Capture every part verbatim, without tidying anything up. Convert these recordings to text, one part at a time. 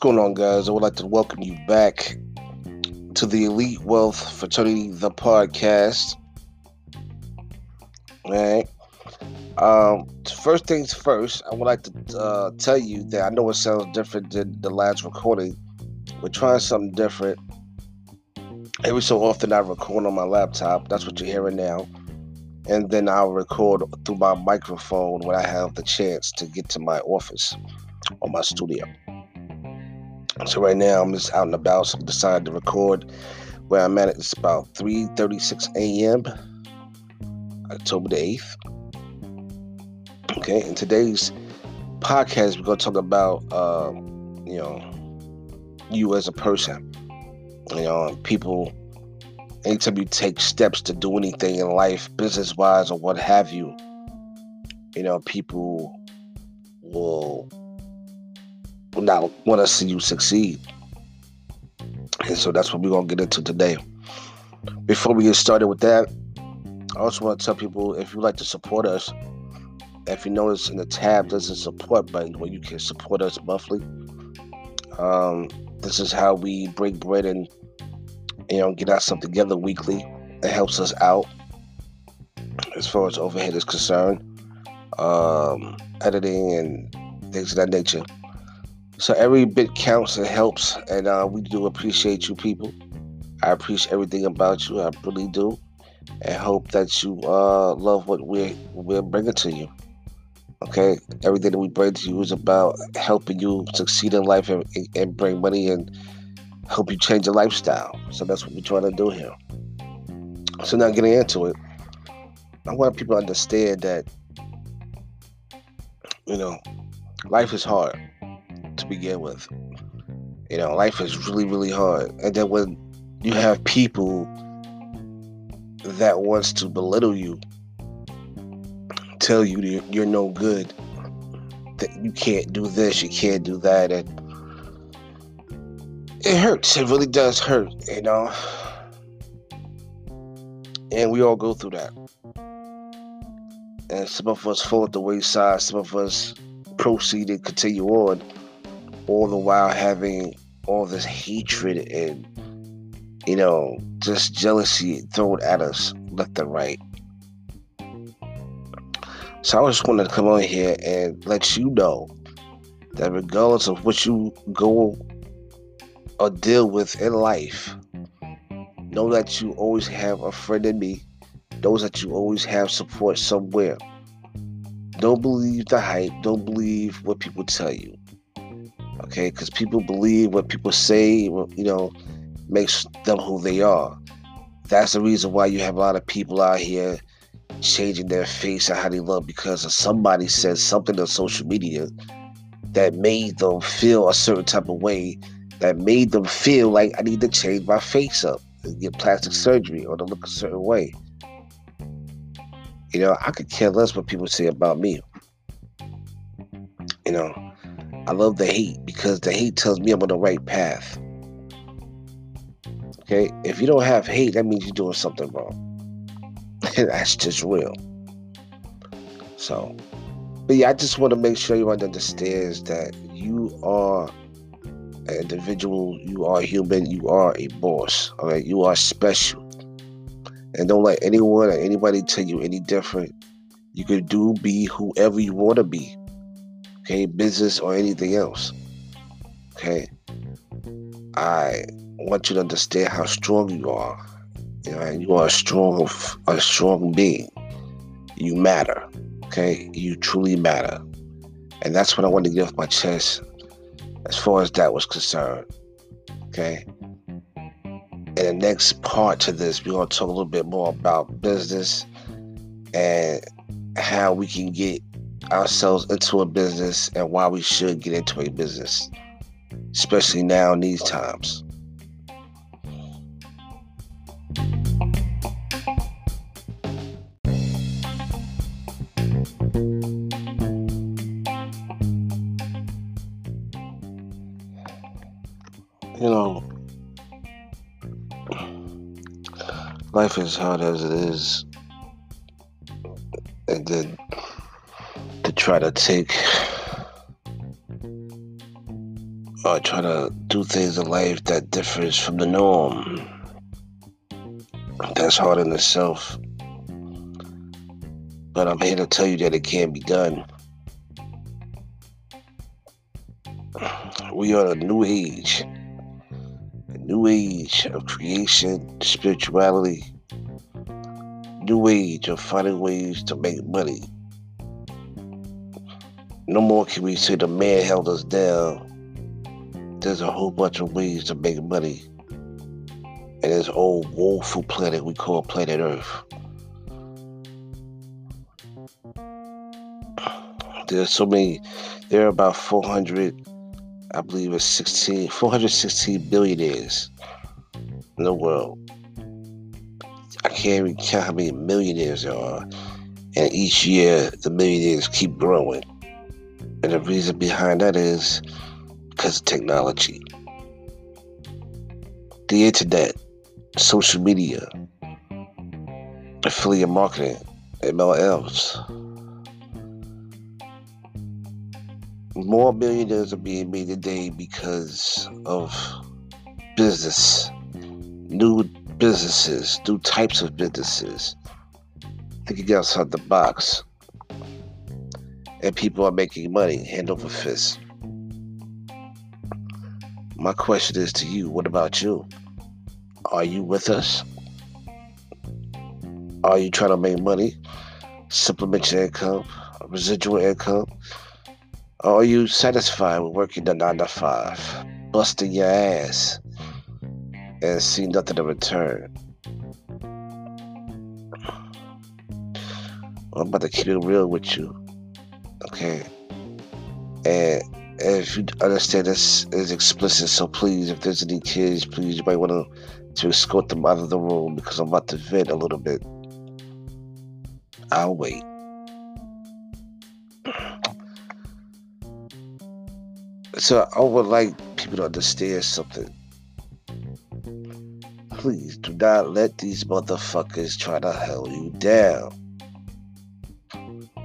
going on, guys? I would like to welcome you back to the Elite Wealth Fraternity, the podcast. All right. Um, first things first, I would like to uh, tell you that I know it sounds different than the last recording. We're trying something different. Every so often, I record on my laptop. That's what you're hearing now. And then I'll record through my microphone when I have the chance to get to my office or my studio. So right now I'm just out and about, so I decided to record where I'm at. It's about three thirty-six a.m. October the eighth. Okay, in today's podcast we're going to talk about um, you know, you as a person. You know, people, anytime you take steps to do anything in life, business-wise or what have you, you know, people will not want to see you succeed. And so that's what we're going to get into today. Before we get started with that, I also want to tell people, if you'd like to support us, if you notice in the tab, there's a support button where you can support us monthly. Um, this is how we break bread and, you know, get our stuff together weekly. It helps us out as far as overhead is concerned, um, editing and things of that nature. So every bit counts and helps, and uh, we do appreciate you people. I appreciate everything about you. I really do, and hope that you uh, love what we're, we're bringing to you. Okay? Everything that we bring to you is about helping you succeed in life and, and bring money and help you change your lifestyle. So that's what we're trying to do here. So now getting into it, I want people to understand that, you know, life is hard. To begin with, you know, life is really, really hard. And then when you have people that wants to belittle you, tell you that you're no good, that you can't do this, you can't do that, and it hurts. It really does hurt, you know. And we all go through that. And some of us fall at the wayside. Some of us proceed and continue on, all the while having all this hatred and, you know, just jealousy thrown at us left and right. So I just wanted to come on here and let you know that regardless of what you go or deal with in life, know that you always have a friend in me. Know that you always have support somewhere. Don't believe the hype. Don't believe what people tell you. Okay, because people believe what people say, you know, makes them who they are. That's the reason why you have a lot of people out here changing their face and how they look because of somebody says something on social media that made them feel a certain type of way, that made them feel like I need to change my face up and get plastic surgery or to look a certain way. You know, I could care less what people say about me. You know, I love the hate because the hate tells me I'm on the right path. Okay? If you don't have hate, that means you're doing something wrong. That's just real. So, but yeah, I just want to make sure everyone understands that you are an individual, you are human, you are a boss. All right? You are special. And don't let anyone or anybody tell you any different. You can do, be whoever you want to be. Okay, business or anything else. Okay, I want you to understand how strong you are. You know, you are a strong, a strong being. You matter. Okay, you truly matter, and that's what I wanted to get off my chest, as far as that was concerned. Okay. In the next part to this, we're gonna talk a little bit more about business and how we can get ourselves into a business and why we should get into a business, especially now in these times. You know, life is hard as it is, and then try to take uh, try to do things in life that differs from the norm. That's hard in itself. But I'm here to tell you that it can be done. We are in a new age. A new age of creation, spirituality. New age of finding ways to make money. No more can we say the man held us down. There's a whole bunch of ways to make money. And this old woeful planet we call planet Earth. There's so many, there are about four hundred, I believe it's sixteen, four hundred sixteen billionaires in the world. I can't even count how many millionaires there are. And each year, the millionaires keep growing. And the reason behind that is because of technology. The internet, social media, affiliate marketing, M L Ms. More millionaires are being made today because of business, new businesses, new types of businesses. Thinking outside the box. And people are making money hand over fist. My question is to you, what about you? Are you with us? Are you trying to make money? Supplement your income, residual income? Are you satisfied with working the nine to five, busting your ass, and see nothing in return? Well, I'm about to keep it real with you, okay? And, and if you understand this is explicit, so please, if there's any kids, please, you might want to, to escort them out of the room because I'm about to vent a little bit. I'll wait. So I would like people to understand something. Please do not let these motherfuckers try to hell you down.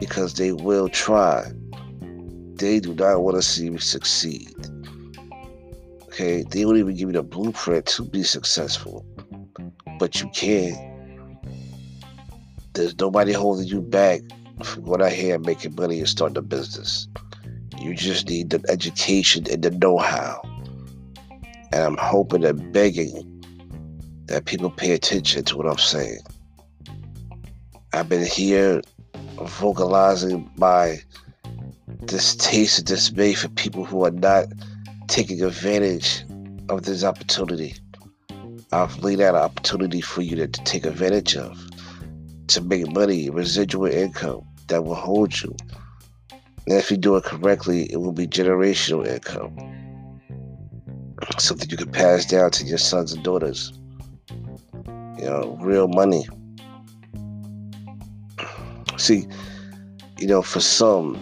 Because they will try. They do not want to see you succeed. Okay? They won't even give you the blueprint to be successful. But you can. There's nobody holding you back from going out here and making money and starting a business. You just need the education and the know-how. And I'm hoping and begging that people pay attention to what I'm saying. I've been here vocalizing my distaste and dismay for people who are not taking advantage of this opportunity. I've laid out an opportunity for you to, to take advantage of, to make money, residual income that will hold you. And if you do it correctly, it will be generational income. Something you can pass down to your sons and daughters. You know, real money. See, you know, for some,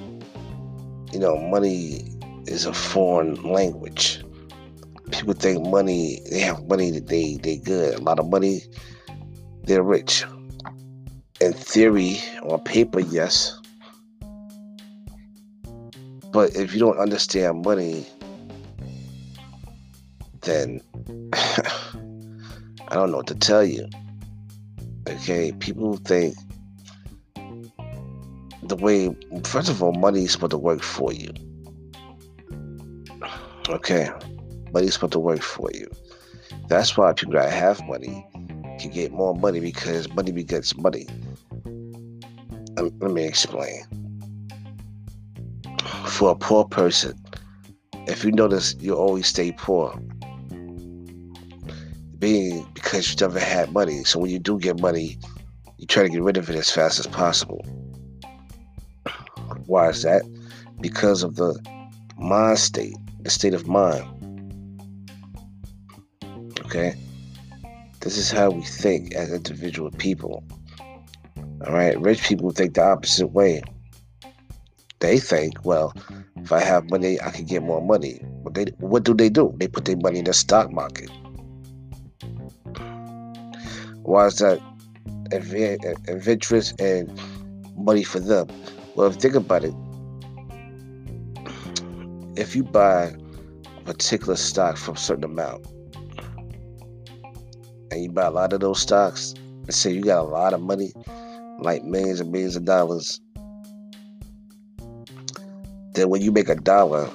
you know, money is a foreign language. People think money, they have money that they, they good. A lot of money, they're rich. In theory, on paper, yes. But if you don't understand money, then I don't know what to tell you. Okay, people think the way, first of all, money is supposed to work for you. Okay, money is supposed to work for you. That's why people that have money can get more money because money begets money. Let me explain. For a poor person, if you notice, you always stay poor, being because you never had money. So when you do get money, you try to get rid of it as fast as possible. Why is that? Because of the mind state, the state of mind. Okay, this is how we think as individual people. All right, rich people think the opposite way. They think, well, if I have money, I can get more money. But they, what do they do? They put their money in the stock market. Why is that of interest and money for them? Well, think about it. If you buy particular stock for a certain amount, and you buy a lot of those stocks, and say you got a lot of money, like millions and millions of dollars, then when you make a dollar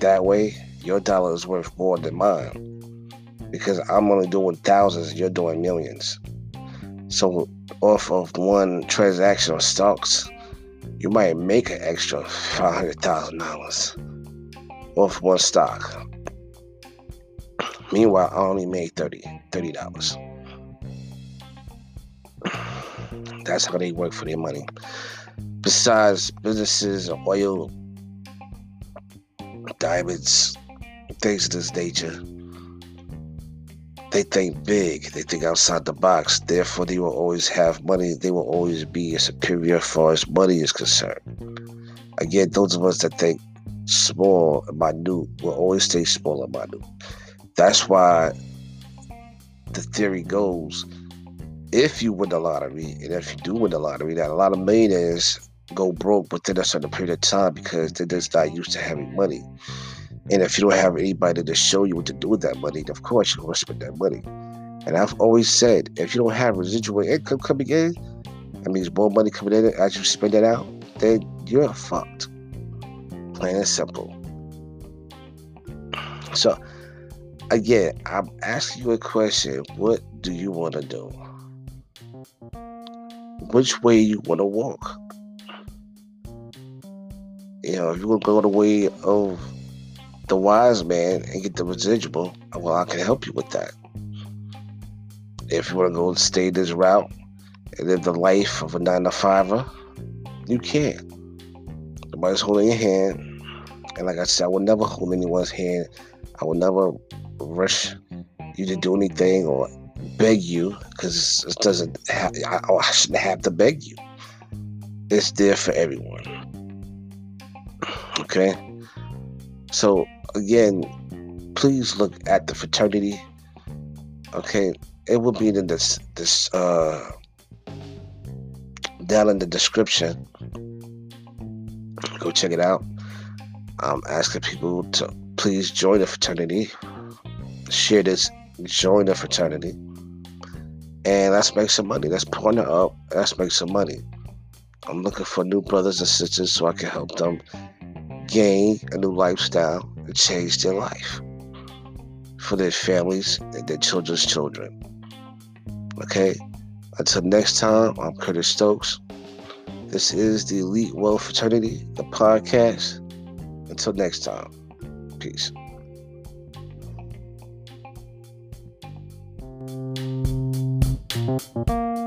that way, your dollar is worth more than mine, because I'm only doing thousands and you're doing millions. So off of one transaction of stocks, you might make an extra five hundred thousand dollars off one stock. Meanwhile, I only made thirty dollars. That's how they work for their money. Besides businesses of oil, diamonds, things of this nature, they think big. They think outside the box. Therefore, they will always have money. They will always be a superior as far as money is concerned. Again, those of us that think small and minute will always stay small and minute. That's why the theory goes, if you win the lottery, and if you do win the lottery, that a lot of millionaires go broke within a certain period of time because they're just not used to having money. And if you don't have anybody to show you what to do with that money, of course you're going to spend that money. And I've always said, if you don't have residual income coming in, that means more money coming in as you spend it out, then you're fucked. Plain and simple. So, again, I'm asking you a question. What do you want to do? Which way you want to walk? You know, if you want to go the way of the wise man and get the residual, well, I can help you with that. If you want to go and stay this route and live the life of a nine to fiver, you can. Nobody's holding your hand. And like I said, I will never hold anyone's hand. I will never rush you to do anything or beg you, because it doesn't have, I, I shouldn't have to beg you. It's there for everyone. Okay? So, again, please look at the fraternity. Okay? It will be in this, this, uh, down in the description. Go check it out. I'm asking people to please join the fraternity. Share this. Join the fraternity. And let's make some money. Let's partner up. Let's make some money. I'm looking for new brothers and sisters so I can help them gain a new lifestyle and change their life for their families and their children's children. Okay? Until next time, I'm Curtis Stokes. This is the Elite Wealth Fraternity, the podcast. Until next time, peace. Thank you.